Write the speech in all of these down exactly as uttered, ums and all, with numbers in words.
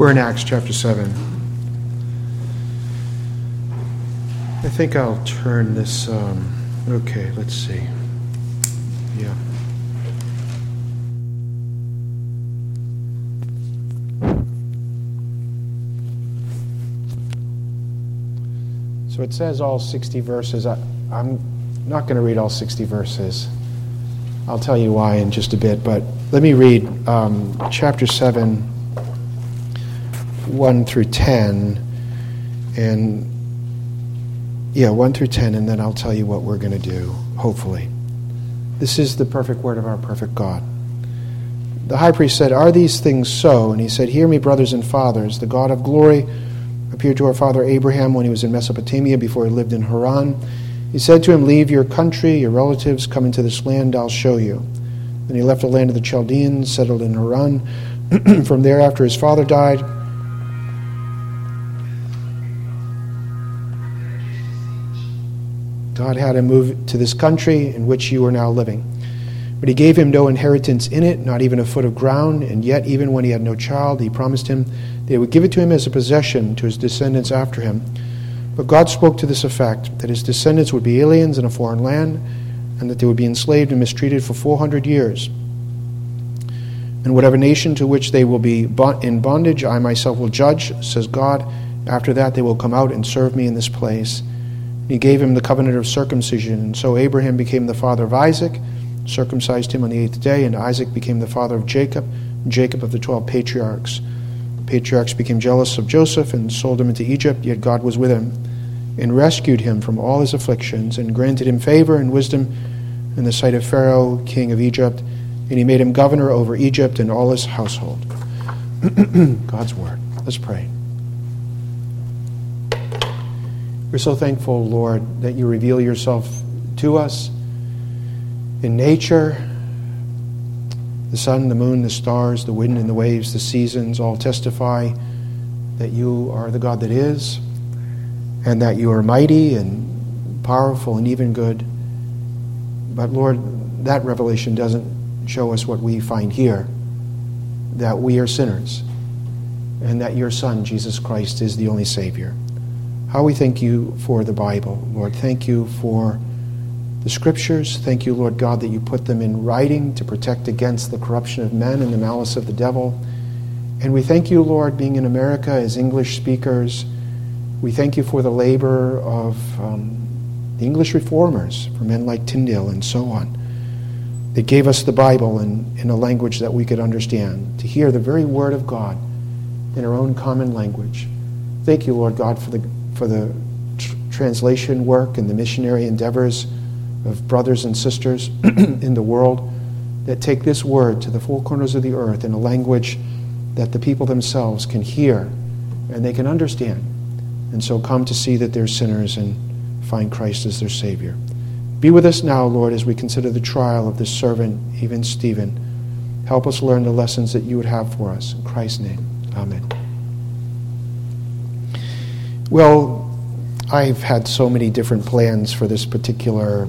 We're in Acts chapter seven. I think I'll turn this, um, okay, let's see. Yeah. So it says all sixty verses. I, I'm not going to read all sixty verses. I'll tell you why in just a bit, but let me read um, chapter seven, one through ten, and yeah, one through ten, and then I'll tell you what we're going to do, hopefully. This is the perfect word of our perfect God. The high priest said, "Are these things so?" And he said, "Hear me, brothers and fathers. The God of glory appeared to our father Abraham when he was in Mesopotamia, before he lived in Haran. He said to him, 'Leave your country, your relatives, come into this land I'll show you.' Then he left the land of the Chaldeans, settled in Haran. From there, after his father died, God had him move to this country in which you are now living. But he gave him no inheritance in it, not even a foot of ground. And yet, even when he had no child, he promised him they would give it to him as a possession to his descendants after him. But God spoke to this effect, that his descendants would be aliens in a foreign land, and that they would be enslaved and mistreated for four hundred years. And whatever nation to which they will be in bondage, I myself will judge, says God. After that, they will come out and serve me in this place." He gave him the covenant of circumcision, and so Abraham became the father of Isaac, circumcised him on the eighth day, and Isaac became the father of Jacob, and Jacob of the twelve patriarchs. The patriarchs became jealous of Joseph and sold him into Egypt, yet God was with him and rescued him from all his afflictions and granted him favor and wisdom in the sight of Pharaoh, king of Egypt, and he made him governor over Egypt and all his household. God's word. Let's pray. We're so thankful, Lord, that you reveal yourself to us in nature. The sun, the moon, the stars, the wind and the waves, the seasons all testify that you are the God that is, and that you are mighty and powerful and even good. But Lord, that revelation doesn't show us what we find here, that we are sinners and that your Son, Jesus Christ, is the only Savior. How we thank you for the Bible, Lord. Thank you for the Scriptures. Thank you, Lord God, that you put them in writing to protect against the corruption of men and the malice of the devil. And we thank you, Lord, being in America as English speakers. We thank you for the labor of um, the English reformers, for men like Tyndale and so on, that gave us the Bible in, in a language that we could understand, to hear the very Word of God in our own common language. Thank you, Lord God, for the for the tr- translation work and the missionary endeavors of brothers and sisters in the world that take this word to the four corners of the earth in a language that the people themselves can hear and they can understand, and so come to see that they're sinners and find Christ as their Savior. Be with us now, Lord, as we consider the trial of this servant, even Stephen. Help us learn the lessons that you would have for us. In Christ's name, amen. Well, I've had so many different plans for this particular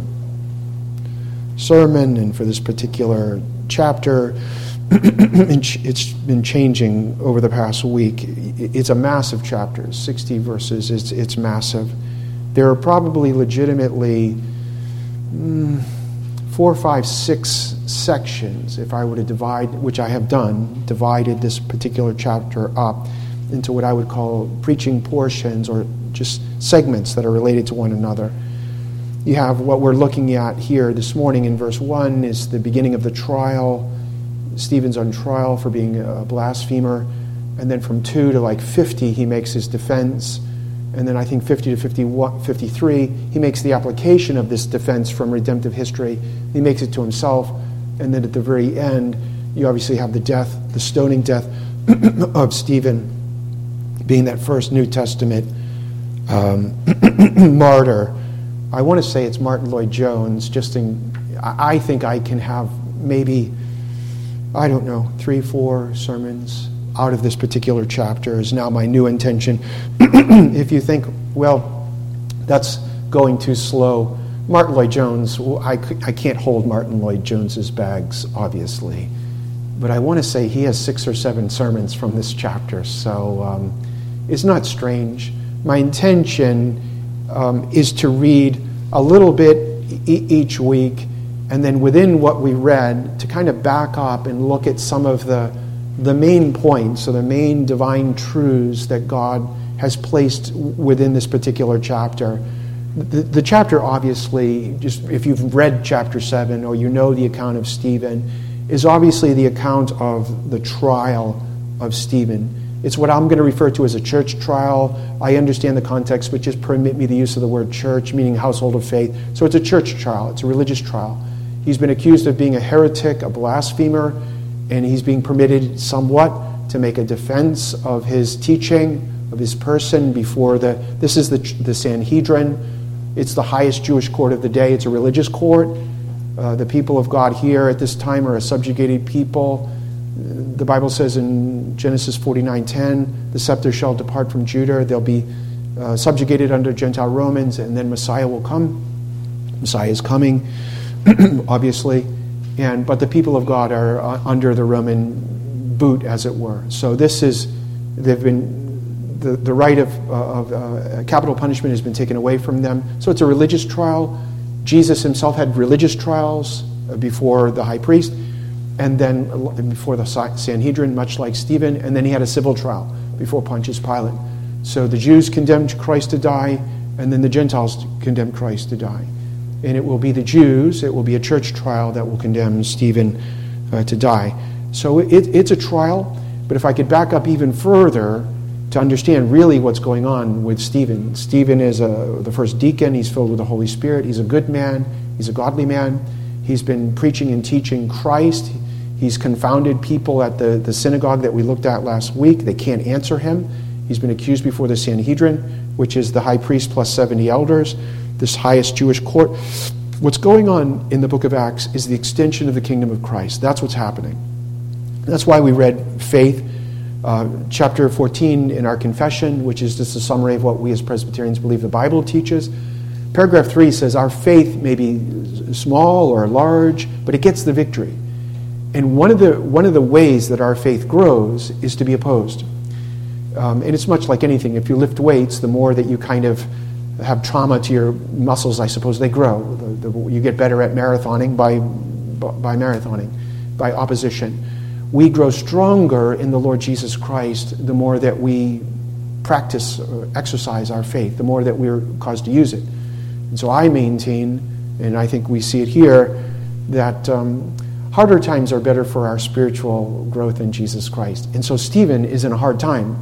sermon and for this particular chapter. It's been changing over the past week. It's a massive chapter, sixty verses. It's it's massive. There are probably legitimately mm, four, five, six sections, if I were to divide, which I have done, divided this particular chapter up into what I would call preaching portions, or just segments that are related to one another. You have what we're looking at here this morning in verse one is the beginning of the trial. Stephen's on trial for being a blasphemer. And then from two to like fifty, he makes his defense. And then I think fifty to fifty-one, fifty-three, he makes the application of this defense from redemptive history. He makes it to himself. And then at the very end, you obviously have the death, the stoning death of Stephen, being that first New Testament um, martyr. I want to say it's Martin Lloyd-Jones. Just in, I think I can have maybe, I don't know, three, four sermons out of this particular chapter is now my new intention. If you think, well, that's going too slow, Martin Lloyd-Jones, I, I can't hold Martin Lloyd-Jones's bags, obviously. but I want to say he has six or seven sermons from this chapter, so um, it's not strange. My intention um, is to read a little bit e- each week, and then within what we read, to kind of back up and look at some of the the main points, or the main divine truths that God has placed within this particular chapter. The, the chapter, obviously, just if you've read chapter seven or you know the account of Stephen, is obviously the account of the trial of Stephen. It's what I'm going to refer to as a church trial. I understand the context, but just permit me the use of the word church, meaning household of faith. So it's a church trial. It's a religious trial. He's been accused of being a heretic, a blasphemer, and he's being permitted somewhat to make a defense of his teaching, of his person before the, this is the, the Sanhedrin. It's the highest Jewish court of the day. It's a religious court. Uh, the people of God here at this time are a subjugated people. The Bible says in Genesis forty-nine ten, the scepter shall depart from Judah. They'll be uh, subjugated under Gentile Romans, and then Messiah will come. Messiah is coming, obviously. And but the people of God are uh, under the Roman boot, as it were. So this is, they've been, the, the right of, uh, of uh, capital punishment has been taken away from them. So it's a religious trial. Jesus himself had religious trials before the high priest, and then before the Sanhedrin, much like Stephen, and then he had a civil trial before Pontius Pilate. So the Jews condemned Christ to die, and then the Gentiles condemned Christ to die. And it will be the Jews, it will be a church trial that will condemn Stephen uh, to die. So it, it's a trial, but if I could back up even further to understand really what's going on with Stephen. Stephen is a, the first deacon. He's filled with the Holy Spirit. He's a good man. He's a godly man. He's been preaching and teaching Christ. He's confounded people at the, the synagogue that we looked at last week. They can't answer him. He's been accused before the Sanhedrin, which is the high priest plus seventy elders, this highest Jewish court. What's going on in the book of Acts is the extension of the kingdom of Christ. That's what's happening. That's why we read faith, Uh, chapter fourteen in our confession, which is just a summary of what we as Presbyterians believe the Bible teaches. Paragraph three says our faith may be small or large, but it gets the victory. And one of the one of the ways that our faith grows is to be opposed. Um, and it's much like anything. If you lift weights, the more that you kind of have trauma to your muscles, I suppose they grow. The, the, you get better at marathoning by by marathoning, by opposition. We grow stronger in the Lord Jesus Christ the more that we practice or exercise our faith, the more that we're caused to use it. And so I maintain, and I think we see it here, that um, harder times are better for our spiritual growth in Jesus Christ. And so Stephen is in a hard time,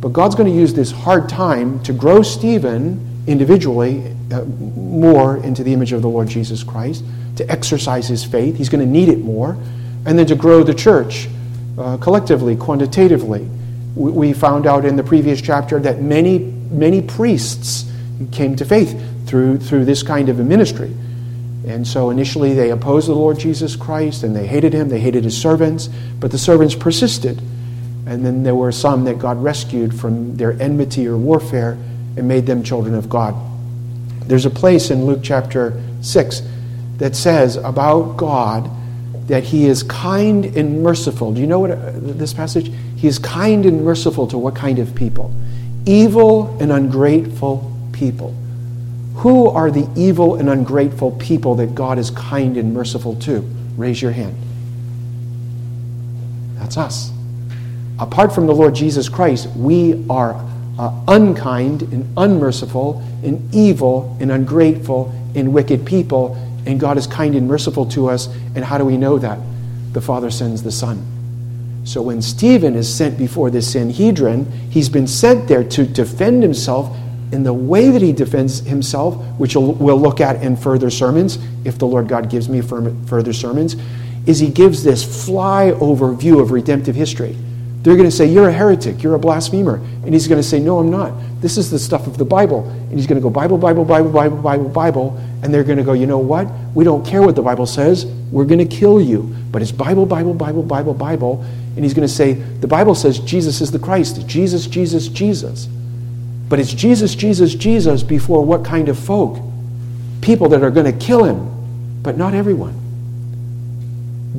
but God's going to use this hard time to grow Stephen individually uh, more into the image of the Lord Jesus Christ, to exercise his faith. He's going to need it more. And then to grow the church uh, collectively, quantitatively. We, we found out in the previous chapter that many, many priests came to faith through through this kind of a ministry. And so initially they opposed the Lord Jesus Christ and they hated him, they hated his servants, but the servants persisted. And then there were some that God rescued from their enmity or warfare and made them children of God. There's a place in Luke chapter six that says about God that he is kind and merciful. Do you know what uh, this passage? He is kind and merciful to what kind of people? Evil and ungrateful people. Who are the evil and ungrateful people that God is kind and merciful to? Raise your hand. That's us. Apart from the Lord Jesus Christ, we are uh, unkind and unmerciful and evil and ungrateful and wicked people. And God is kind and merciful to us. And how do we know that? The Father sends the Son. So when Stephen is sent before the Sanhedrin, he's been sent there to defend himself in the way that he defends himself, which we'll look at in further sermons, if the Lord God gives me further sermons, is he gives this flyover view of redemptive history. They're going to say, you're a heretic, you're a blasphemer. And he's going to say, no, I'm not. This is the stuff of the Bible. And he's going to go, Bible, Bible, Bible, Bible, Bible, Bible. And they're going to go, you know what? We don't care what the Bible says. We're going to kill you. But it's Bible, Bible, Bible, Bible, Bible. And he's going to say, the Bible says Jesus is the Christ. Jesus, Jesus, Jesus. But it's Jesus, Jesus, Jesus before what kind of folk? People that are going to kill him, but not everyone.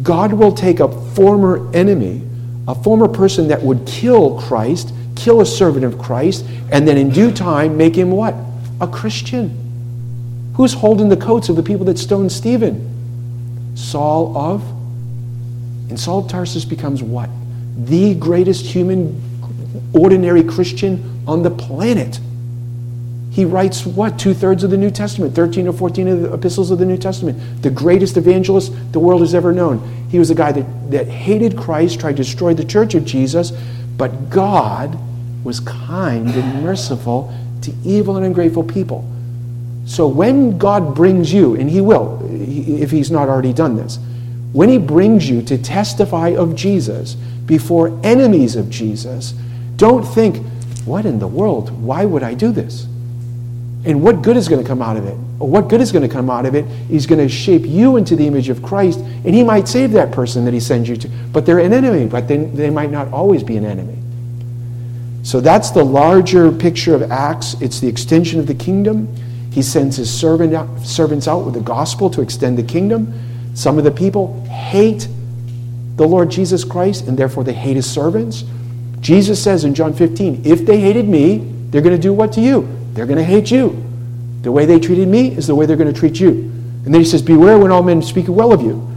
God will take a former enemy, a former person that would kill Christ, kill a servant of Christ, and then in due time make him what? A Christian. Who's holding the coats of the people that stoned Stephen? Saul of? And Saul of Tarsus becomes what? The greatest human, ordinary Christian on the planet. He writes what? Two-thirds of the New Testament, thirteen or fourteen of the epistles of the New Testament. The greatest evangelist the world has ever known. He was a guy that, that hated Christ, tried to destroy the church of Jesus, but God was kind and merciful to evil and ungrateful people. So when God brings you, and he will, if he's not already done this, when he brings you to testify of Jesus before enemies of Jesus, don't think, what in the world? Why would I do this? And what good is going to come out of it? Or what good is going to come out of it? He's going to shape you into the image of Christ, and he might save that person that he sends you to. But they're an enemy, but they, they might not always be an enemy. So that's the larger picture of Acts. It's the extension of the kingdom. He sends his servant out, servants out with the gospel to extend the kingdom. Some of the people hate the Lord Jesus Christ, and therefore they hate his servants. Jesus says in John fifteen, if they hated me, they're going to do what to you? They're going to hate you. The way they treated me is the way they're going to treat you. And then he says, beware when all men speak well of you.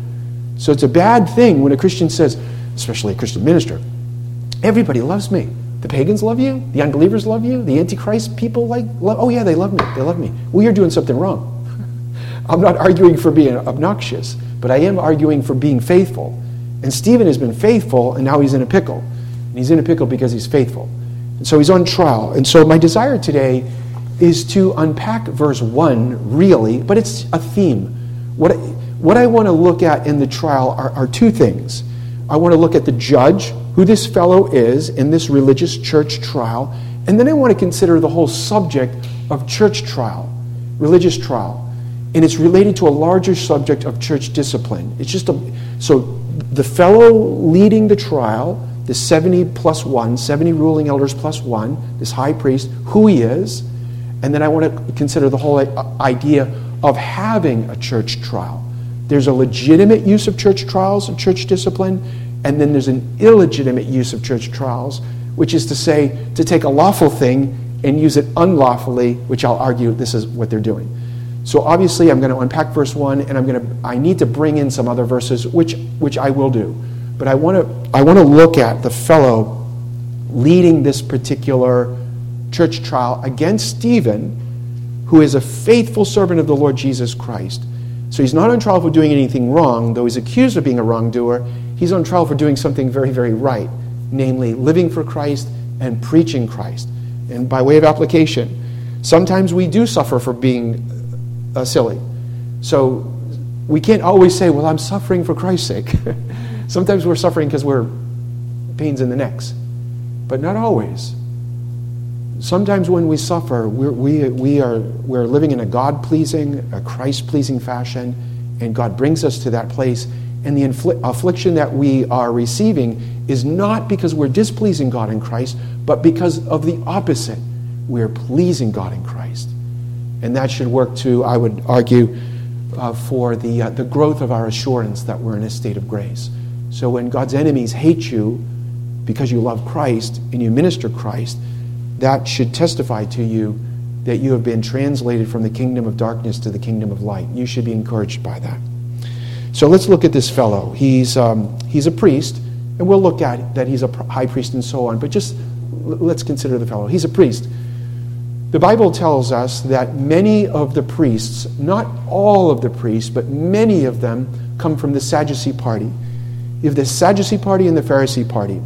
So it's a bad thing when a Christian says, especially a Christian minister, everybody loves me. The pagans love you. The unbelievers love you. The Antichrist people like, love, oh yeah, they love me. They love me. Well, you're doing something wrong. I'm not arguing for being obnoxious, but I am arguing for being faithful. And Stephen has been faithful, and now he's in a pickle. And he's in a pickle because he's faithful. And so he's on trial. And so my desire today is to unpack verse one, really, but it's a theme. What, what I want to look at in the trial are, are two things. I want to look at the judge, who this fellow is in this religious church trial, and then I want to consider the whole subject of church trial, religious trial. And it's related to a larger subject of church discipline. It's just a, so the fellow leading the trial, the seventy plus one, seventy ruling elders plus one, this high priest, who he is, and then I want to consider the whole idea of having a church trial. There's a legitimate use of church trials and church discipline, and then there's an illegitimate use of church trials, which is to say, to take a lawful thing and use it unlawfully, which I'll argue this is what they're doing. So obviously I'm going to unpack verse one, and I'm going to I need to bring in some other verses, which which I will do. But I want to I want to look at the fellow leading this particular church trial against Stephen, who is a faithful servant of the Lord Jesus Christ. So he's not on trial for doing anything wrong, though he's accused of being a wrongdoer. He's on trial for doing something very, very right, namely living for Christ and preaching Christ. And by way of application, sometimes we do suffer for being Uh, silly. So we can't always say, well, I'm suffering for Christ's sake. Sometimes we're suffering because we're pains in the necks. But not always. Sometimes when we suffer, we're, we, we are, we're living in a God-pleasing, a Christ-pleasing fashion, and God brings us to that place. And the infl- affliction that we are receiving is not because we're displeasing God in Christ, but because of the opposite. We're pleasing God in Christ. And that should work to, I would argue, uh, for the uh, the growth of our assurance that we're in a state of grace. So when God's enemies hate you because you love Christ and you minister Christ, that should testify to you that you have been translated from the kingdom of darkness to the kingdom of light. You should be encouraged by that. So let's look at this fellow. He's um, he's a priest, and we'll look at that he's a high priest and so on, but just l- let's consider the fellow. He's a priest. The Bible tells us that many of the priests, not all of the priests, but many of them come from the Sadducee party. You have the Sadducee party and the Pharisee party.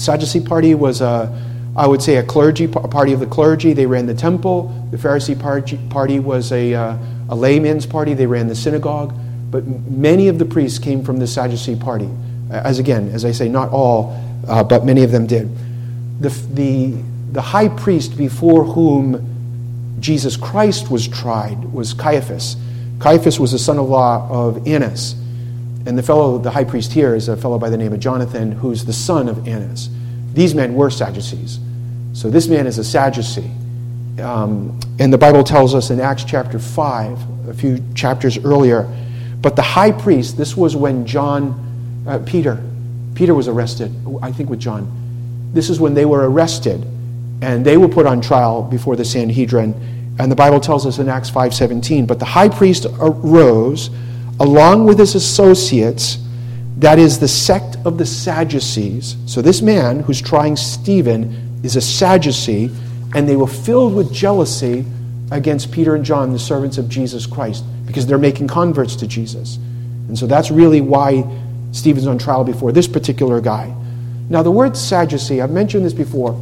Sadducee party was, a, I would say, a clergy, a party of the clergy. They ran the temple. The Pharisee party, party was a, uh, a layman's party. They ran the synagogue. But many of the priests came from the Sadducee party. As again, as I say, not all, uh, but many of them did. The the The high priest before whom Jesus Christ was tried was Caiaphas. Caiaphas was the son-in-law of Annas. And the fellow, the high priest here, is a fellow by the name of Jonathan, who's the son of Annas. These men were Sadducees. So this man is a Sadducee. Um, and the Bible tells us in Acts chapter five, a few chapters earlier, But the high priest, this was when John, uh, Peter, Peter was arrested, I think with John. This is when they were arrested, and they were put on trial before the Sanhedrin. And the Bible tells us in Acts five seventeen, but the high priest arose along with his associates, that is the sect of the Sadducees. So this man who's trying Stephen is a Sadducee, and they were filled with jealousy against Peter and John, the servants of Jesus Christ, because they're making converts to Jesus. And so that's really why Stephen's on trial before this particular guy. Now the word Sadducee, I've mentioned this before.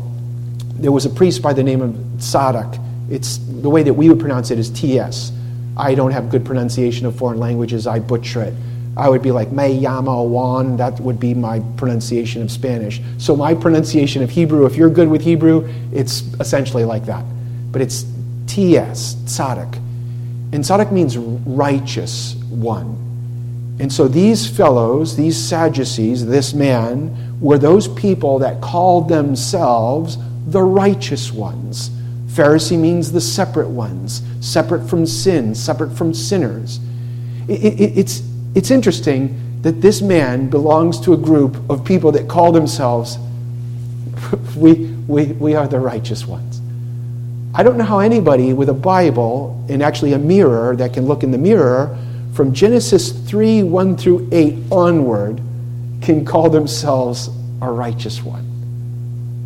There was a priest by the name of Tzadok. It's the way that we would pronounce it is T S. I don't have good pronunciation of foreign languages. I butcher it. I would be like, me llamo Juan. That would be my pronunciation of Spanish. So my pronunciation of Hebrew, if you're good with Hebrew, it's essentially like that. But it's T S, Tzadok. And Tzadok means righteous one. And so these fellows, these Sadducees, this man, were those people that called themselves the righteous ones. Pharisee means the separate ones, separate from sin, separate from sinners. It, it, it's, it's interesting that this man belongs to a group of people that call themselves, we, we, we are the righteous ones. I don't know how anybody with a Bible and actually a mirror that can look in the mirror from Genesis three, one through eight onward can call themselves a righteous one.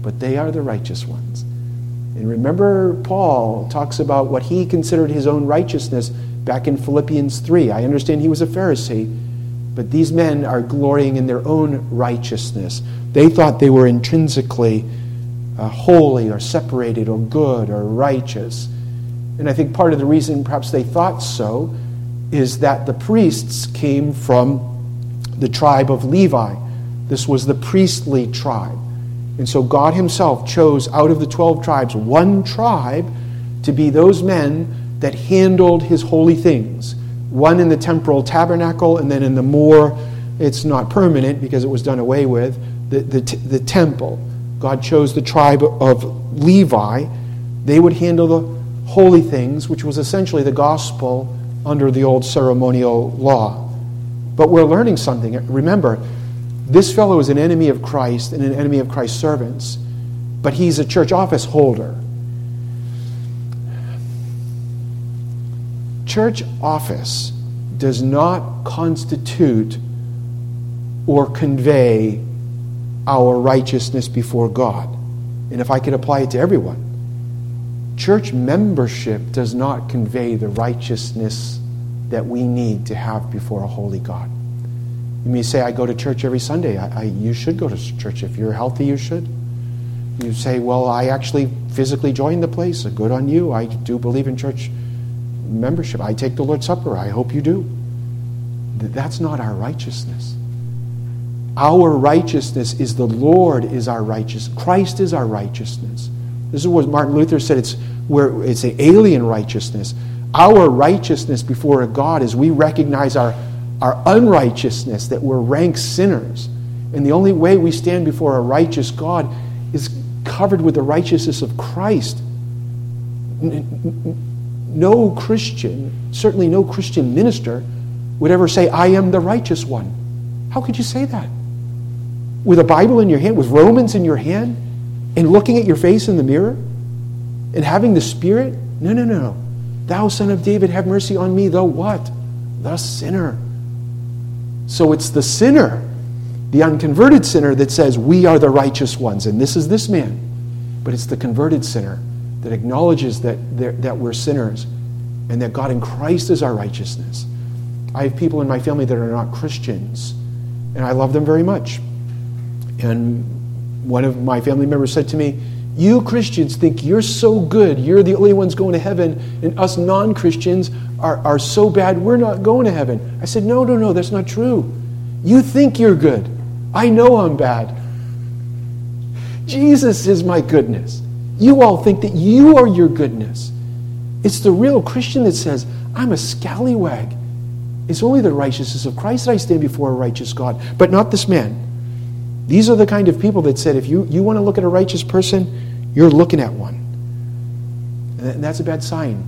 But they are the righteous ones. And remember, Paul talks about what he considered his own righteousness back in Philippians three. I understand he was a Pharisee, but these men are glorying in their own righteousness. They thought they were intrinsically uh, holy or separated or good or righteous. And I think part of the reason perhaps they thought so is that the priests came from the tribe of Levi. This was the priestly tribe. And so God himself chose out of the twelve tribes one tribe to be those men that handled his holy things. One in the temporal tabernacle, and then in the more, it's not permanent because it was done away with, the, the, the temple. God chose the tribe of Levi. They would handle the holy things, which was essentially the gospel under the old ceremonial law. But we're learning something. Remember, this fellow is an enemy of Christ and an enemy of Christ's servants, but he's a church office holder. Church office does not constitute or convey our righteousness before God. And if I could apply it to everyone, church membership does not convey the righteousness that we need to have before a holy God. You may say, I go to church every Sunday. I, I, you should go to church. If you're healthy, you should. You say, well, I actually physically joined the place. Good on you. I do believe in church membership. I take the Lord's Supper. I hope you do. That's not our righteousness. Our righteousness is the Lord is our righteousness. Christ is our righteousness. This is what Martin Luther said. It's where it's an alien righteousness. Our righteousness before God is we recognize our our unrighteousness, that we're rank sinners. And the only way we stand before a righteous God is covered with the righteousness of Christ. No Christian, certainly no Christian minister, would ever say, I am the righteous one. How could you say that? With a Bible in your hand, with Romans in your hand, and looking at your face in the mirror, and having the Spirit? No, no, no, no. Thou, Son of David, have mercy on me, the what? The sinner. So it's the sinner, the unconverted sinner, that says, we are the righteous ones, and this is this man. But it's the converted sinner that acknowledges that, that we're sinners and that God in Christ is our righteousness. I have people in my family that are not Christians, and I love them very much. And one of my family members said to me, you Christians think you're so good, you're the only ones going to heaven, and us non-Christians are, are so bad, we're not going to heaven. I said, no, no, no, that's not true. You think you're good. I know I'm bad. Jesus is my goodness. You all think that you are your goodness. It's the real Christian that says, I'm a scallywag. It's only the righteousness of Christ that I stand before a righteous God, but not this man. These are the kind of people that said, if you, you want to look at a righteous person, you're looking at one. And that's a bad sign.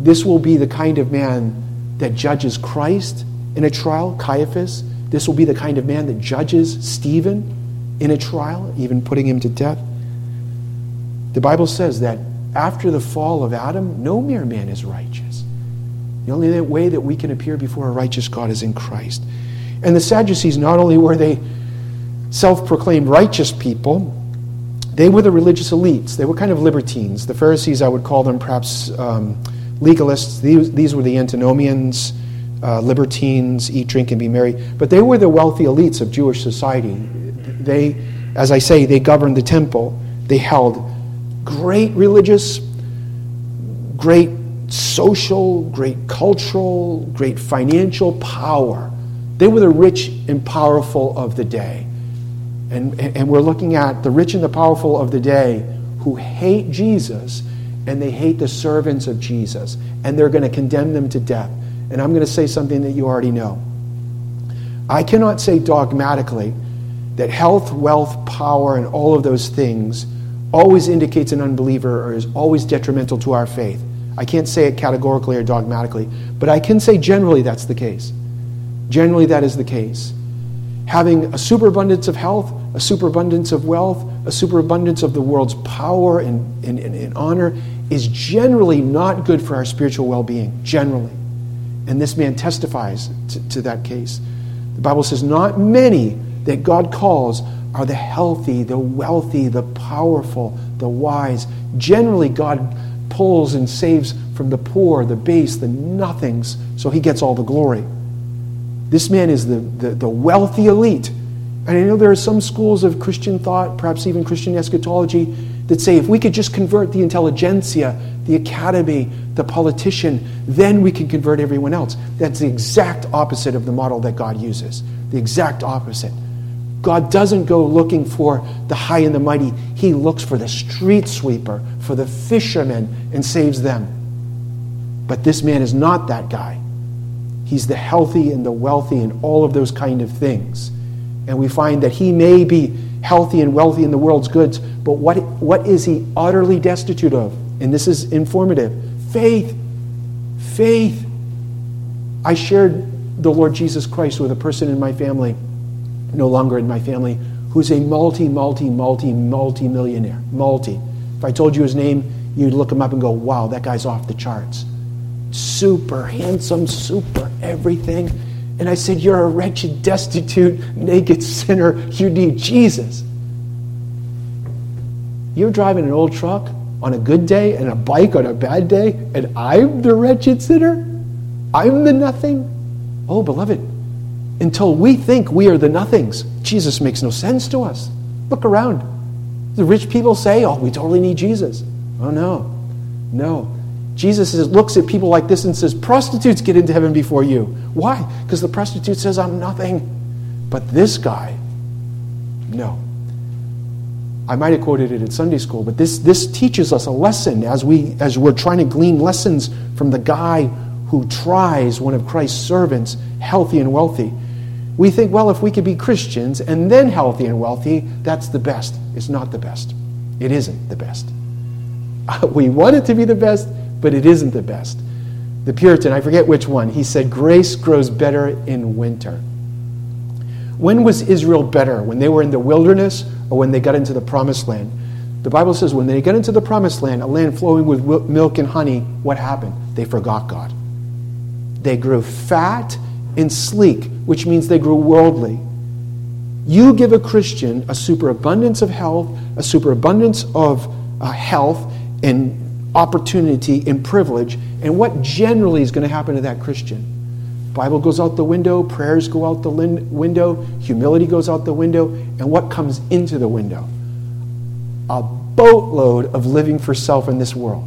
This will be the kind of man that judges Christ in a trial, Caiaphas. This will be the kind of man that judges Stephen in a trial, even putting him to death. The Bible says that after the fall of Adam, no mere man is righteous. The only way that we can appear before a righteous God is in Christ. And the Sadducees, not only were they self-proclaimed righteous people, they were the religious elites. They were kind of libertines. The Pharisees, I would call them perhaps um, legalists. These, these were the antinomians, uh, libertines, eat, drink, and be merry. But they were the wealthy elites of Jewish society. They, as I say, they governed the temple. They held great religious, great social, great cultural, great financial power. They were the rich and powerful of the day. And, and we're looking at the rich and the powerful of the day who hate Jesus, and they hate the servants of Jesus, and they're going to condemn them to death. And I'm going to say something that you already know. I cannot say dogmatically that health, wealth, power, and all of those things always indicates an unbeliever or is always detrimental to our faith. I can't say it categorically or dogmatically, but I can say generally that's the case. Generally that is the case. Having a superabundance of health, a superabundance of wealth, a superabundance of the world's power and, and, and, and honor is generally not good for our spiritual well-being, generally. And this man testifies to, to that case. The Bible says, not many that God calls are the healthy, the wealthy, the powerful, the wise. Generally, God pulls and saves from the poor, the base, the nothings, so he gets all the glory. This man is the, the, the wealthy elite. And I know there are some schools of Christian thought, perhaps even Christian eschatology, that say if we could just convert the intelligentsia, the academy, the politician, then we can convert everyone else. That's the exact opposite of the model that God uses. The exact opposite. God doesn't go looking for the high and the mighty. He looks for the street sweeper, for the fisherman, and saves them. But this man is not that guy. He's the healthy and the wealthy and all of those kind of things. And we find that he may be healthy and wealthy in the world's goods, but what what is he utterly destitute of? And this is informative. Faith. Faith. I shared the Lord Jesus Christ with a person in my family, no longer in my family, who's a multi, multi, multi, multi-millionaire. Multi. If I told you his name, you'd look him up and go, wow, that guy's off the charts. Super handsome, super everything. And I said, you're a wretched, destitute, naked sinner. You need Jesus. You're driving an old truck on a good day and a bike on a bad day, and I'm the wretched sinner? I'm the nothing? Oh, beloved, until we think we are the nothings, Jesus makes no sense to us. Look around. The rich people say, oh, we totally need Jesus. Oh, no. No. Jesus says, looks at people like this and says, prostitutes get into heaven before you. Why? Because the prostitute says, I'm nothing. But this guy, no. I might have quoted it at Sunday school, but this, this teaches us a lesson as, we, as we're trying to glean lessons from the guy who tries one of Christ's servants, healthy and wealthy. We think, well, if we could be Christians and then healthy and wealthy, that's the best. It's not the best. It isn't the best. We want it to be the best, but it isn't the best. The Puritan, I forget which one, he said, grace grows better in winter. When was Israel better? When they were in the wilderness or when they got into the promised land? The Bible says when they got into the promised land, a land flowing with milk and honey, what happened? They forgot God. They grew fat and sleek, which means they grew worldly. You give a Christian a superabundance of health, a superabundance of uh, health and opportunity and privilege, and what generally is going to happen to that Christian? Bible goes out the window, prayers go out the lin- window, humility goes out the window, and what comes into the window? A boatload of living for self in this world.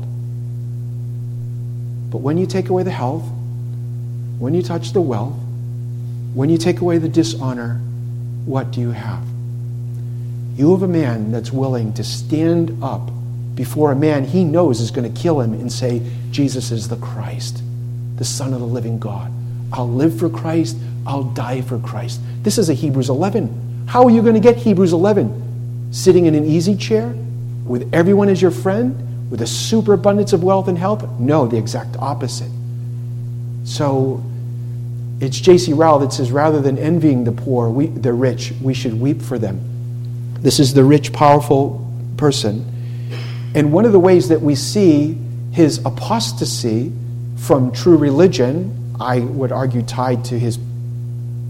But when you take away the health, when you touch the wealth, when you take away the dishonor, what do you have? You have a man that's willing to stand up before a man he knows is going to kill him and say, Jesus is the Christ, the Son of the living God. I'll live for Christ. I'll die for Christ. This is a Hebrews eleven. How are you going to get Hebrews eleven? Sitting in an easy chair with everyone as your friend with a superabundance of wealth and health? No, the exact opposite. So it's J C Ryle that says, rather than envying the poor, we, the rich, we should weep for them. This is the rich, powerful person. And one of the ways that we see his apostasy from true religion, I would argue tied to his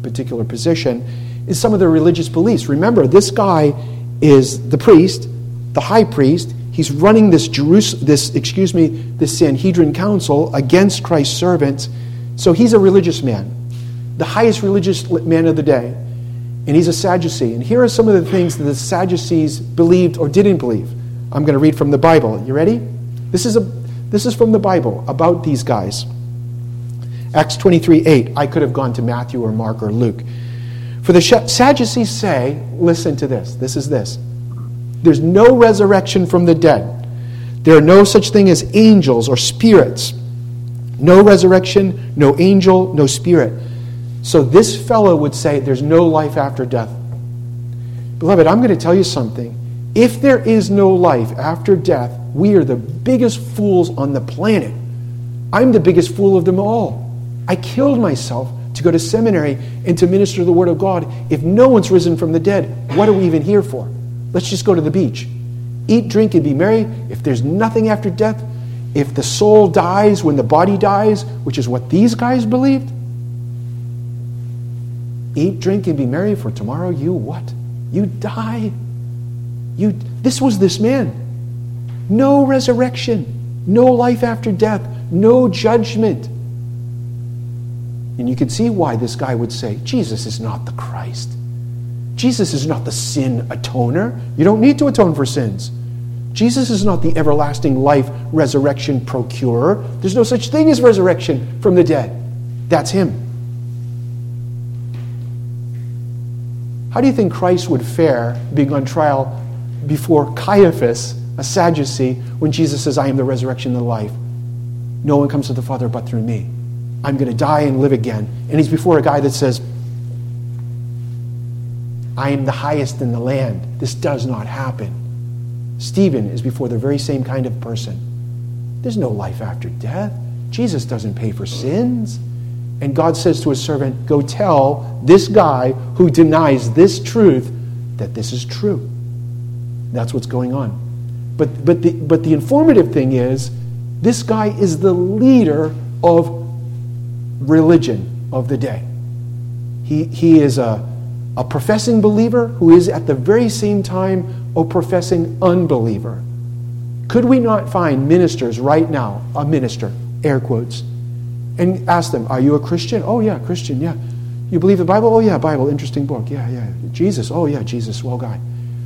particular position, is some of the religious beliefs. Remember, this guy is the priest, the high priest. He's running this Jerusalem, this excuse me, this Sanhedrin council against Christ's servants. So he's a religious man, the highest religious man of the day. And he's a Sadducee. And here are some of the things that the Sadducees believed or didn't believe. I'm going to read from the Bible. You ready? This is a this is from the Bible about these guys. Acts twenty-three eight. I could have gone to Matthew or Mark or Luke. For the Sadducees say, listen to this. This is this. There's no resurrection from the dead. There are no such thing as angels or spirits. No resurrection, no angel, no spirit. So this fellow would say there's no life after death. Beloved, I'm going to tell you something. If there is no life after death, we are the biggest fools on the planet. I'm the biggest fool of them all. I killed myself to go to seminary and to minister the Word of God. If no one's risen from the dead, what are we even here for? Let's just go to the beach. Eat, drink, and be merry. If there's nothing after death, if the soul dies when the body dies, which is what these guys believed, eat, drink, and be merry, for tomorrow you what? You die. You, this was this man. No resurrection, no life after death, no judgment. And you can see why this guy would say, Jesus is not the Christ. Jesus is not the sin atoner. You don't need to atone for sins. Jesus is not the everlasting life resurrection procurer. There's no such thing as resurrection from the dead. That's him. How do you think Christ would fare being on trial before Caiaphas, a Sadducee, when Jesus says, I am the resurrection and the life. No one comes to the Father but through me. I'm going to die and live again. And he's before a guy that says, I am the highest in the land. This does not happen. Stephen is before the very same kind of person. There's no life after death. Jesus doesn't pay for sins. And God says to his servant, go tell this guy who denies this truth that this is true. That's what's going on. But but the but the informative thing is, this guy is the leader of religion of the day. He he is a, a professing believer who is at the very same time a professing unbeliever. Could we not find ministers right now, a minister, air quotes, and ask them, are you a Christian? Oh yeah, Christian, yeah. You believe the Bible? Oh yeah, Bible, interesting book. Yeah, yeah. Jesus, oh yeah, Jesus, well guy.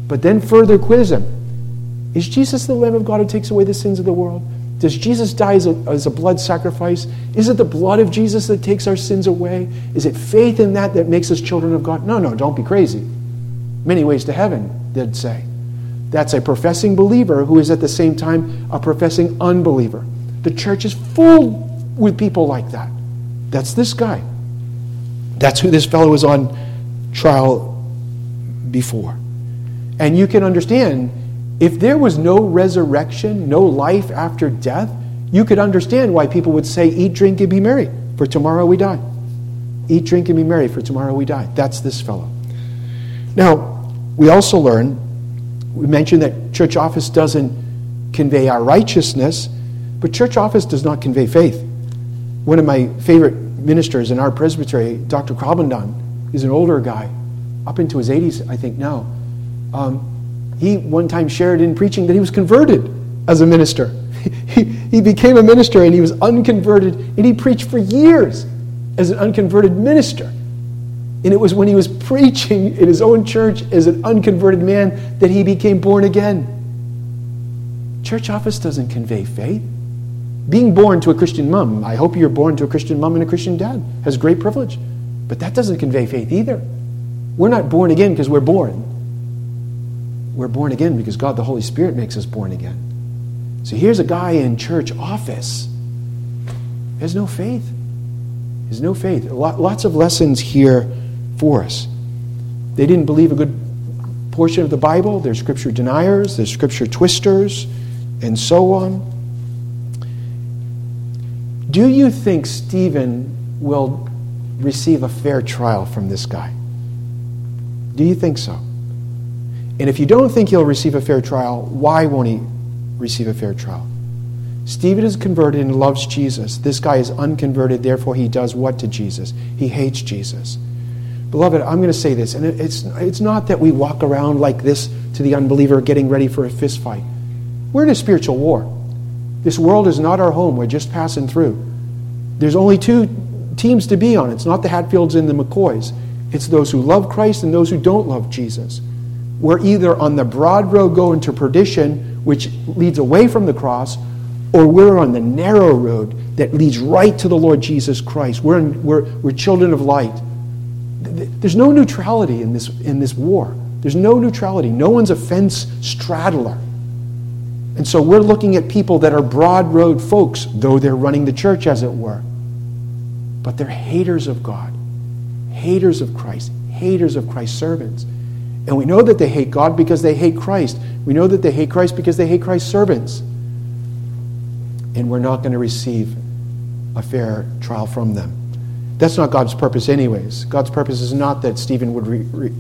But then further quiz him. Is Jesus the Lamb of God who takes away the sins of the world? Does Jesus die as a, as a blood sacrifice? Is it the blood of Jesus that takes our sins away? Is it faith in that that makes us children of God? No, no, don't be crazy. Many ways to heaven, they'd say. That's a professing believer who is at the same time a professing unbeliever. The church is full with people like that. That's this guy. That's who this fellow was on trial before. And you can understand, if there was no resurrection, no life after death, you could understand why people would say, eat, drink, and be merry, for tomorrow we die. Eat, drink, and be merry, for tomorrow we die. That's this fellow. Now, we also learn, we mentioned that church office doesn't convey our righteousness, but church office does not convey faith. One of my favorite ministers in our presbytery, Doctor Kravendan, is an older guy, up into his eighties, I think now. Um, he one time shared in preaching that he was converted as a minister. he, he became a minister and he was unconverted, and he preached for years as an unconverted minister. And it was when he was preaching in his own church as an unconverted man that he became born again. Church office doesn't convey faith. Being born to a Christian mom, I hope you're born to a Christian mom and a Christian dad, has great privilege. But that doesn't convey faith either. We're not born again because we're born. We're born again because God the Holy Spirit makes us born again. So here's a guy in church office. There's no faith. There's no faith. Lots of lessons here for us. They didn't believe a good portion of the Bible. They're scripture deniers. They're scripture twisters. And so on. do you think Stephen will receive a fair trial from this guy? Do you think so? And if you don't think he'll receive a fair trial, why won't he receive a fair trial? Stephen is converted and loves Jesus. This guy is unconverted, therefore he does what to Jesus? He hates Jesus. Beloved, I'm going to say this, and it's it's not that we walk around like this to the unbeliever getting ready for a fist fight. We're in a spiritual war. This world is not our home. We're just passing through. There's only two teams to be on. It's not the Hatfields and the McCoys. It's those who love Christ and those who don't love Jesus. We're either on the broad road going to perdition, which leads away from the cross, or we're on the narrow road that leads right to the Lord Jesus Christ. We're in, we're we're children of light. There's no neutrality in this in this war. There's no neutrality. No one's a fence straddler. And so we're looking at people that are broad road folks, though they're running the church, as it were. But they're haters of God, haters of Christ, haters of Christ's servants. And we know that they hate God because they hate Christ. We know that they hate Christ because they hate Christ's servants. And we're not going to receive a fair trial from them. That's not God's purpose anyways. God's purpose is not that Stephen would re- re-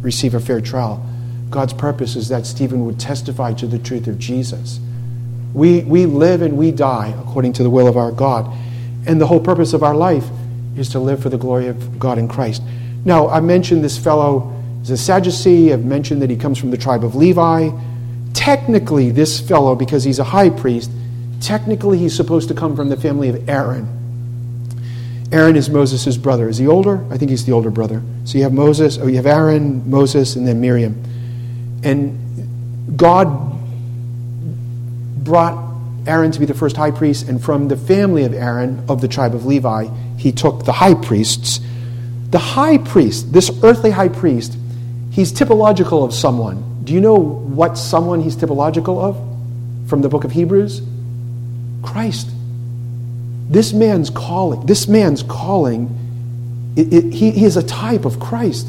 receive a fair trial. God's purpose is that Stephen would testify to the truth of Jesus. We, we live and we die according to the will of our God. And the whole purpose of our life is to live for the glory of God in Christ. Now, I mentioned this fellow is a Sadducee. I've mentioned that he comes from the tribe of Levi. Technically, this fellow, because he's a high priest, technically he's supposed to come from the family of Aaron. Aaron is Moses' brother. Is he older? I think he's the older brother. So you have Moses, or you have Aaron, Moses, and then Miriam. And God brought Aaron to be the first high priest, and from the family of Aaron, of the tribe of Levi, he took the high priests. The high priest, this earthly high priest, he's typological of someone. Do you know what someone he's typological of from the book of Hebrews? Christ. This man's calling, this man's calling, it, it, he, he is a type of Christ.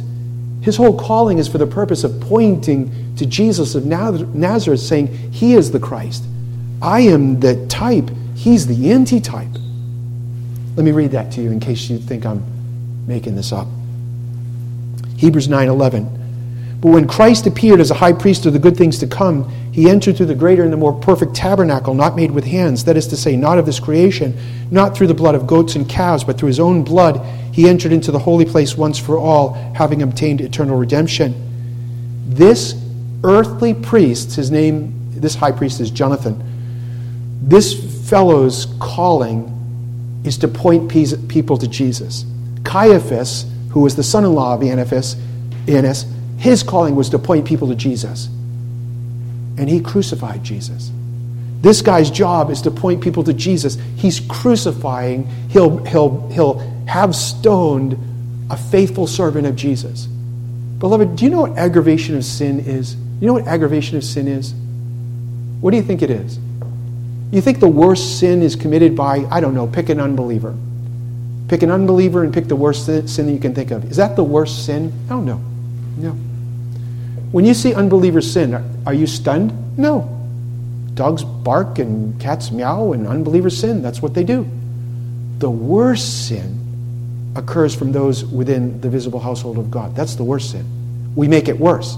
His whole calling is for the purpose of pointing to Jesus of Nazareth, saying, he is the Christ. I am the type. He's the anti-type. Let me read that to you in case you think I'm making this up. Hebrews nine eleven. But when Christ appeared as a high priest of the good things to come, he entered through the greater and the more perfect tabernacle, not made with hands, that is to say, not of this creation, not through the blood of goats and calves, but through his own blood, he entered into the holy place once for all, having obtained eternal redemption. This earthly priest, his name, this high priest is Jonathan. This fellow's calling is to point people to Jesus. Caiaphas, who was the son-in-law of Annas, Annas, his calling was to point people to Jesus. And he crucified Jesus. This guy's job is to point people to Jesus. He's crucifying, he'll he'll he'll have stoned a faithful servant of Jesus. Beloved, do you know what aggravation of sin is? You know what aggravation of sin is? What do you think it is? You think the worst sin is committed by, I don't know, pick an unbeliever. Pick an unbeliever and pick the worst sin that you can think of. Is that the worst sin? I don't know. No. When you see unbelievers sin, are you stunned? No. Dogs bark and cats meow and unbelievers sin. That's what they do. The worst sin occurs from those within the visible household of God. That's the worst sin. We make it worse.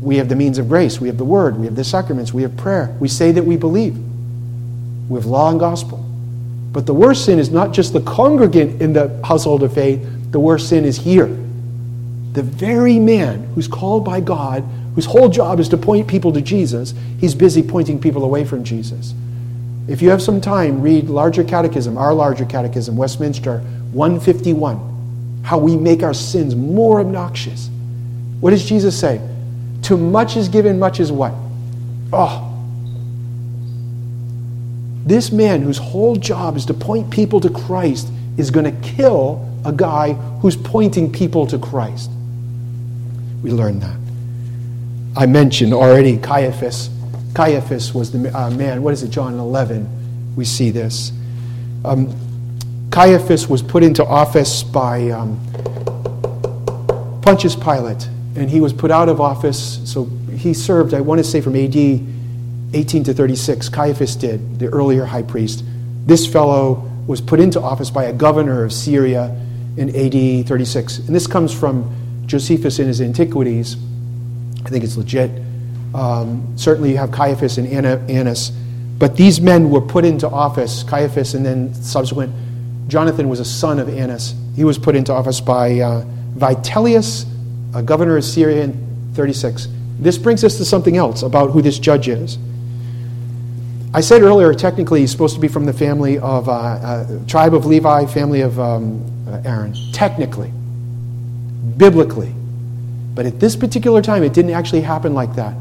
We have the means of grace. We have the word. We have the sacraments. We have prayer. We say that we believe. We have law and gospel. But the worst sin is not just the congregant in the household of faith. The worst sin is here. The very man who's called by God, whose whole job is to point people to Jesus, he's busy pointing people away from Jesus. If you have some time, read Larger Catechism, Our Larger Catechism, Westminster one fifty-one, how we make our sins more obnoxious. What does Jesus say? Too much is given, much is what? Oh. This man whose whole job is to point people to Christ is going to kill a guy who's pointing people to Christ. We learn that. I mentioned already Caiaphas. Caiaphas was the uh, man, what is it, John eleven, we see this. Um, Caiaphas was put into office by um, Pontius Pilate, and he was put out of office, so he served, I want to say from A D eighteen to thirty-six, Caiaphas did, the earlier high priest, This fellow was put into office by a governor of Syria in A D thirty-six. And this comes from Josephus in his Antiquities. I think it's legit. Um, certainly you have Caiaphas and Annas. But these men were put into office, Caiaphas and then subsequent. Jonathan was a son of Annas. He was put into office by uh, Vitellius, a governor of Syria in thirty-six. This brings us to something else about who this judge is. I said earlier, technically, he's supposed to be from the family of, uh, uh, tribe of Levi, family of um, uh, Aaron. Technically, biblically. But at this particular time, it didn't actually happen like that.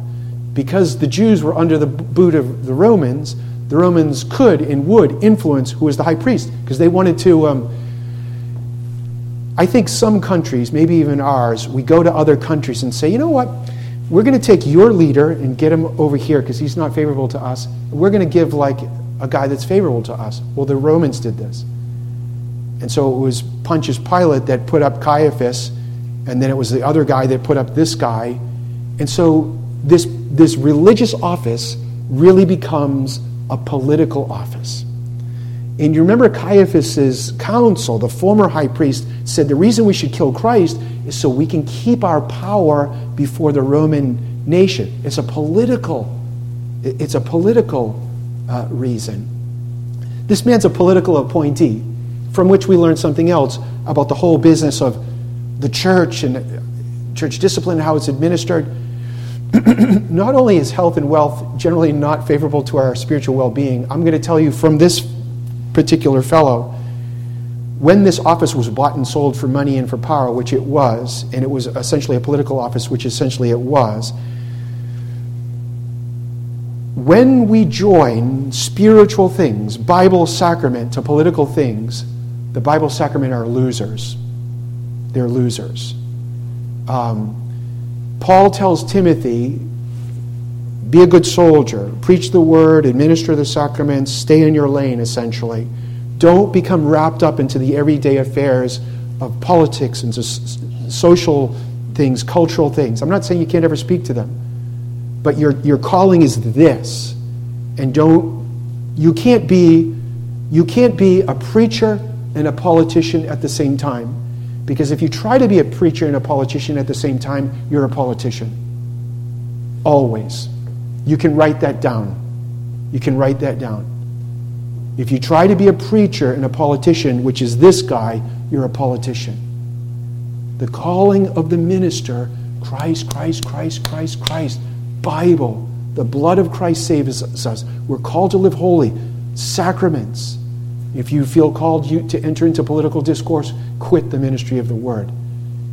Because the Jews were under the boot of the Romans, the Romans could and would influence who was the high priest. Because they wanted to, um, I think some countries, maybe even ours, we go to other countries and say, you know what? We're going to take your leader and get him over here because he's not favorable to us. We're going to give like a guy that's favorable to us. Well, the Romans did this. And so it was Pontius Pilate that put up Caiaphas, and then it was the other guy that put up this guy. And so this, this religious office really becomes a political office. And you remember Caiaphas's council, the former high priest, said the reason we should kill Christ is so we can keep our power before the Roman nation. It's a political, it's a political uh, reason. This man's a political appointee, from which we learn something else about the whole business of the church and church discipline and how it's administered. Not only is health and wealth generally not favorable to our spiritual well-being, I'm going to tell you from this particular fellow, when this office was bought and sold for money and for power, which it was, and it was essentially a political office, which essentially it was, when we join spiritual things, Bible sacrament to political things, the Bible sacrament are losers. They're losers. Um, Paul tells Timothy, be a good soldier, preach the word, administer the sacraments, stay in your lane, essentially. Don't become wrapped up into the everyday affairs of politics and social things, cultural things. I'm not saying you can't ever speak to them, but your your calling is this. And don't you can't be you can't be a preacher and a politician at the same time. Because if you try to be a preacher and a politician at the same time, you're a politician. Always. You can write that down. You can write that down. If you try to be a preacher and a politician, which is this guy, you're a politician. The calling of the minister, Christ, Christ, Christ, Christ, Christ, Bible, the blood of Christ saves us. We're called to live holy. Sacraments. If you feel called you to enter into political discourse, quit the ministry of the word.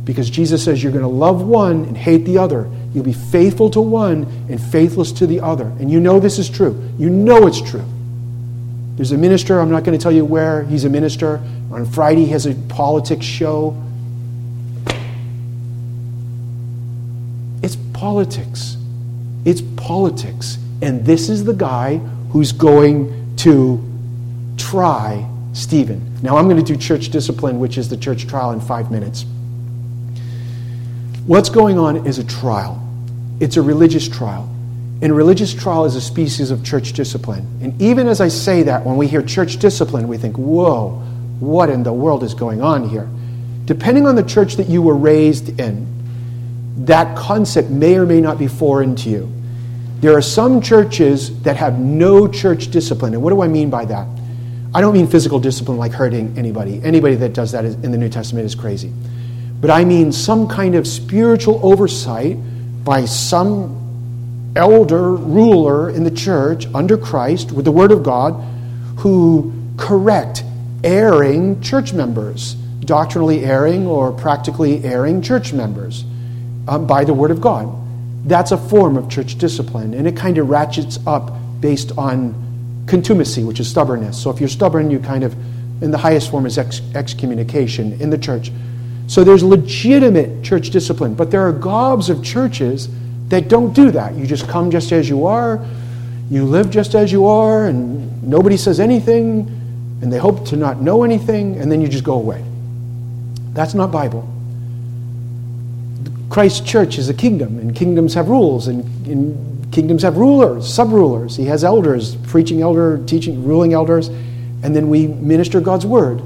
Because Jesus says you're going to love one and hate the other. You'll be faithful to one and faithless to the other. And you know this is true. You know it's true. There's a minister, I'm not going to tell you where, he's a minister. On Friday he has a politics show. It's politics. It's politics. And this is the guy who's going to try Stephen. Now I'm going to do church discipline, which is the church trial, in five minutes. What's going on is a trial. It's a religious trial. And a religious trial is a species of church discipline. And even as I say that, when we hear church discipline, we think, whoa, what in the world is going on here? Depending on the church that you were raised in, that concept may or may not be foreign to you. There are some churches that have no church discipline. And what do I mean by that? I don't mean physical discipline like hurting anybody. Anybody that does that in the New Testament is crazy. But I mean some kind of spiritual oversight by some elder ruler in the church under Christ with the Word of God who correct erring church members, doctrinally erring or practically erring church members um, by the Word of God. That's a form of church discipline, and it kind of ratchets up based on contumacy, which is stubbornness. So if you're stubborn, you kind of, in the highest form is ex- excommunication in the church. So there's legitimate church discipline, but there are gobs of churches that don't do that. You just come just as you are, you live just as you are, and nobody says anything, and they hope to not know anything, and then you just go away. That's not Bible. Christ's church is a kingdom, and kingdoms have rules, and, and kingdoms have rulers, sub-rulers. He has elders, preaching elder, teaching, ruling elders. and then we minister God's word.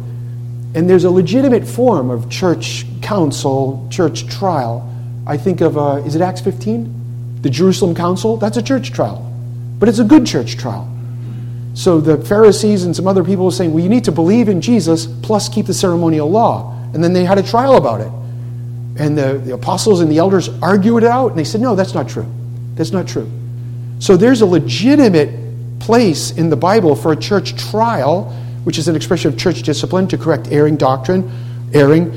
And there's a legitimate form of church council, church trial. I think of, uh, is it Acts fifteen? The Jerusalem council? That's a church trial. But it's a good church trial. So the Pharisees and some other people were saying, well, you need to believe in Jesus plus keep the ceremonial law. And then they had a trial about it. And the, the apostles and the elders argued it out. And they said, no, that's not true. That's not true. So there's a legitimate place in the Bible for a church trial, which is an expression of church discipline to correct erring doctrine, erring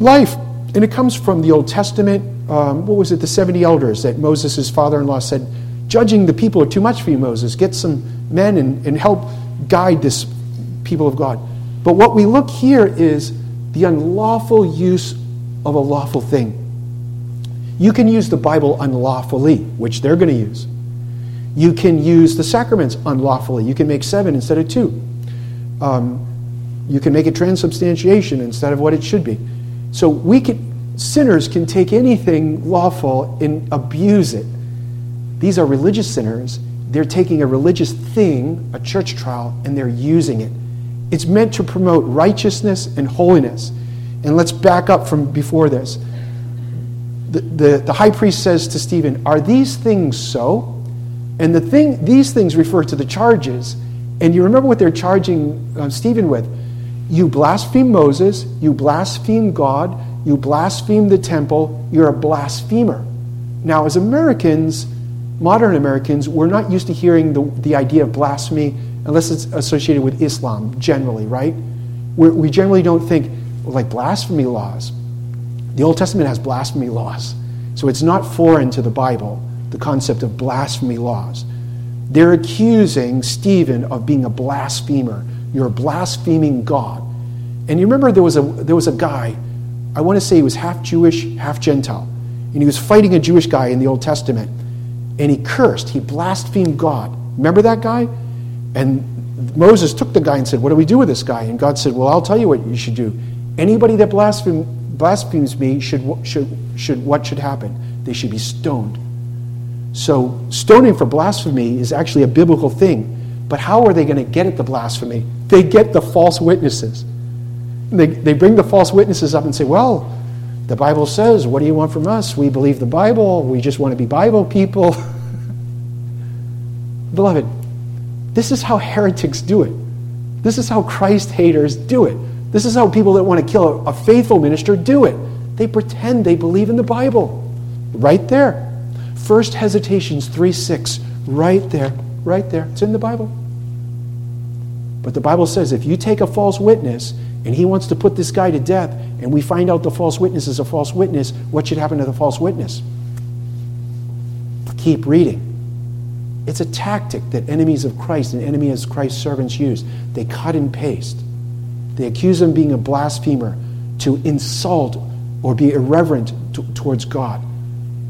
life. And it comes from the Old Testament. Um, what was it? The seventy elders that Moses' father-in-law said, judging the people are too much for you, Moses. Get some men and, and help guide this people of God. But what we look here is the unlawful use of a lawful thing. You can use the Bible unlawfully, which they're going to use. You can use the sacraments unlawfully. You can make seven instead of two. Um, you can make it transubstantiation instead of what it should be. So we can, sinners can take anything lawful and abuse it. These are religious sinners. They're taking a religious thing, a church trial, and they're using it. It's meant to promote righteousness and holiness. And let's back up from before this. The, the, the high priest says to Stephen, are these things so? And the thing, these things refer to the charges. And you remember what they're charging uh, Stephen with. You blaspheme Moses, you blaspheme God, you blaspheme the temple, you're a blasphemer. Now, as Americans, modern Americans, we're not used to hearing the, the idea of blasphemy unless it's associated with Islam, generally, right? We're, we generally don't think, well, like blasphemy laws. The Old Testament has blasphemy laws. So it's not foreign to the Bible, the concept of blasphemy laws. They're accusing Stephen of being a blasphemer. You're blaspheming God. And you remember there was a there was a guy, I want to say he was half Jewish, half Gentile. And he was fighting a Jewish guy in the Old Testament. And he cursed. He blasphemed God. Remember that guy? And Moses took the guy and said, what do we do with this guy? And God said, well, I'll tell you what you should do. Anybody that blasphemes, blasphemes me, should should should what should happen? They should be stoned. So stoning for blasphemy is actually a biblical thing. But how are they going to get at the blasphemy? They get the false witnesses. They, they bring the false witnesses up and say, well, the Bible says, what do you want from us? We believe the Bible. We just want to be Bible people. Beloved, this is how heretics do it. This is how Christ haters do it. This is how people that want to kill a faithful minister do it. They pretend they believe in the Bible. Right there. First Hesitations three six. Right there. Right there. It's in the Bible. But the Bible says if you take a false witness and he wants to put this guy to death and we find out the false witness is a false witness, what should happen to the false witness? Keep reading. It's a tactic that enemies of Christ and enemies of Christ's servants use. They cut and paste. They accuse him of being a blasphemer, to insult or be irreverent t- towards God.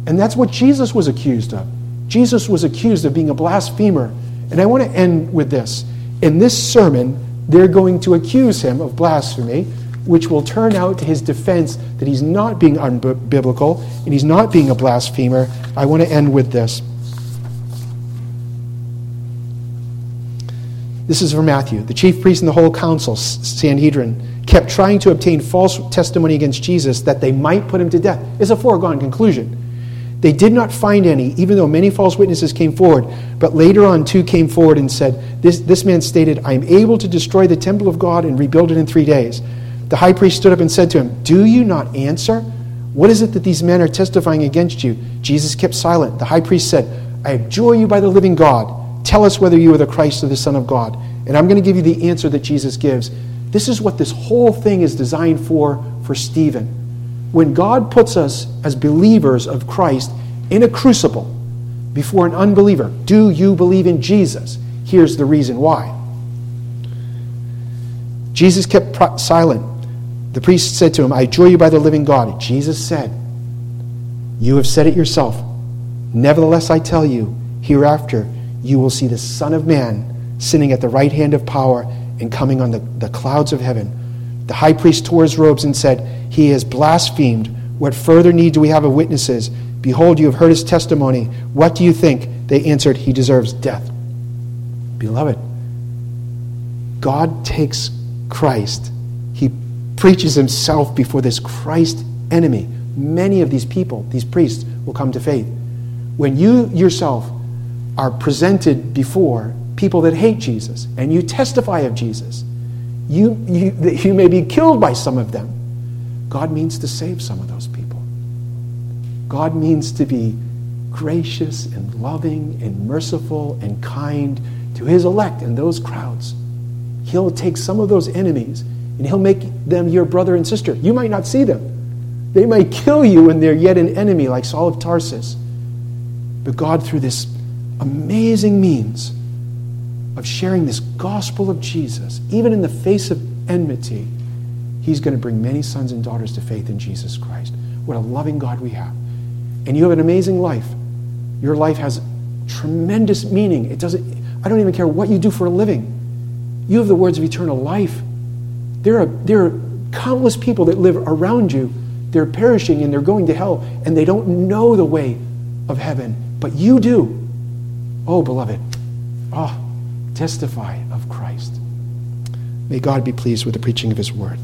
And that's what Jesus was accused of. Jesus was accused of being a blasphemer. And I want to end with this. In this sermon, they're going to accuse him of blasphemy, which will turn out to his defense that he's not being unbiblical and he's not being a blasphemer. I want to end with this. This is from Matthew. The chief priest and the whole council, Sanhedrin, kept trying to obtain false testimony against Jesus that they might put him to death. It's a foregone conclusion. They did not find any, even though many false witnesses came forward. But later on, two came forward and said, this, this man stated, I am able to destroy the temple of God and rebuild it in three days. The high priest stood up and said to him, do you not answer? What is it that these men are testifying against you? Jesus kept silent. The high priest said, I adjure you by the living God. Tell us whether you are the Christ or the Son of God. And I'm going to give you the answer that Jesus gives. This is what this whole thing is designed for, for Stephen. When God puts us as believers of Christ in a crucible before an unbeliever, do you believe in Jesus? Here's the reason why. Jesus kept silent. The priest said to him, I adjure you by the living God. Jesus said, you have said it yourself. Nevertheless, I tell you, hereafter, you will see the Son of Man sitting at the right hand of power and coming on the, the clouds of heaven. The high priest tore his robes and said, he has blasphemed. What further need do we have of witnesses? Behold, you have heard his testimony. What do you think? They answered, he deserves death. Beloved, God takes Christ. He preaches himself before this Christ enemy. Many of these people, these priests, will come to faith. When you yourself are presented before people that hate Jesus, and you testify of Jesus, you, you, that you may be killed by some of them. God means to save some of those people. God means to be gracious and loving and merciful and kind to his elect and those crowds. He'll take some of those enemies and he'll make them your brother and sister. You might not see them. They might kill you when they're yet an enemy, like Saul of Tarsus. But God, through this amazing means of sharing this gospel of Jesus, even in the face of enmity, he's going to bring many sons and daughters to faith in Jesus Christ. What a loving God we have. And you have an amazing life. Your life has tremendous meaning. It doesn't. I don't even care what you do for a living. You have the words of eternal life. There are, there are countless people that live around you. They're perishing and they're going to hell, and they don't know the way of heaven. But you do. Oh, beloved. Oh, testify of Christ. May God be pleased with the preaching of his word.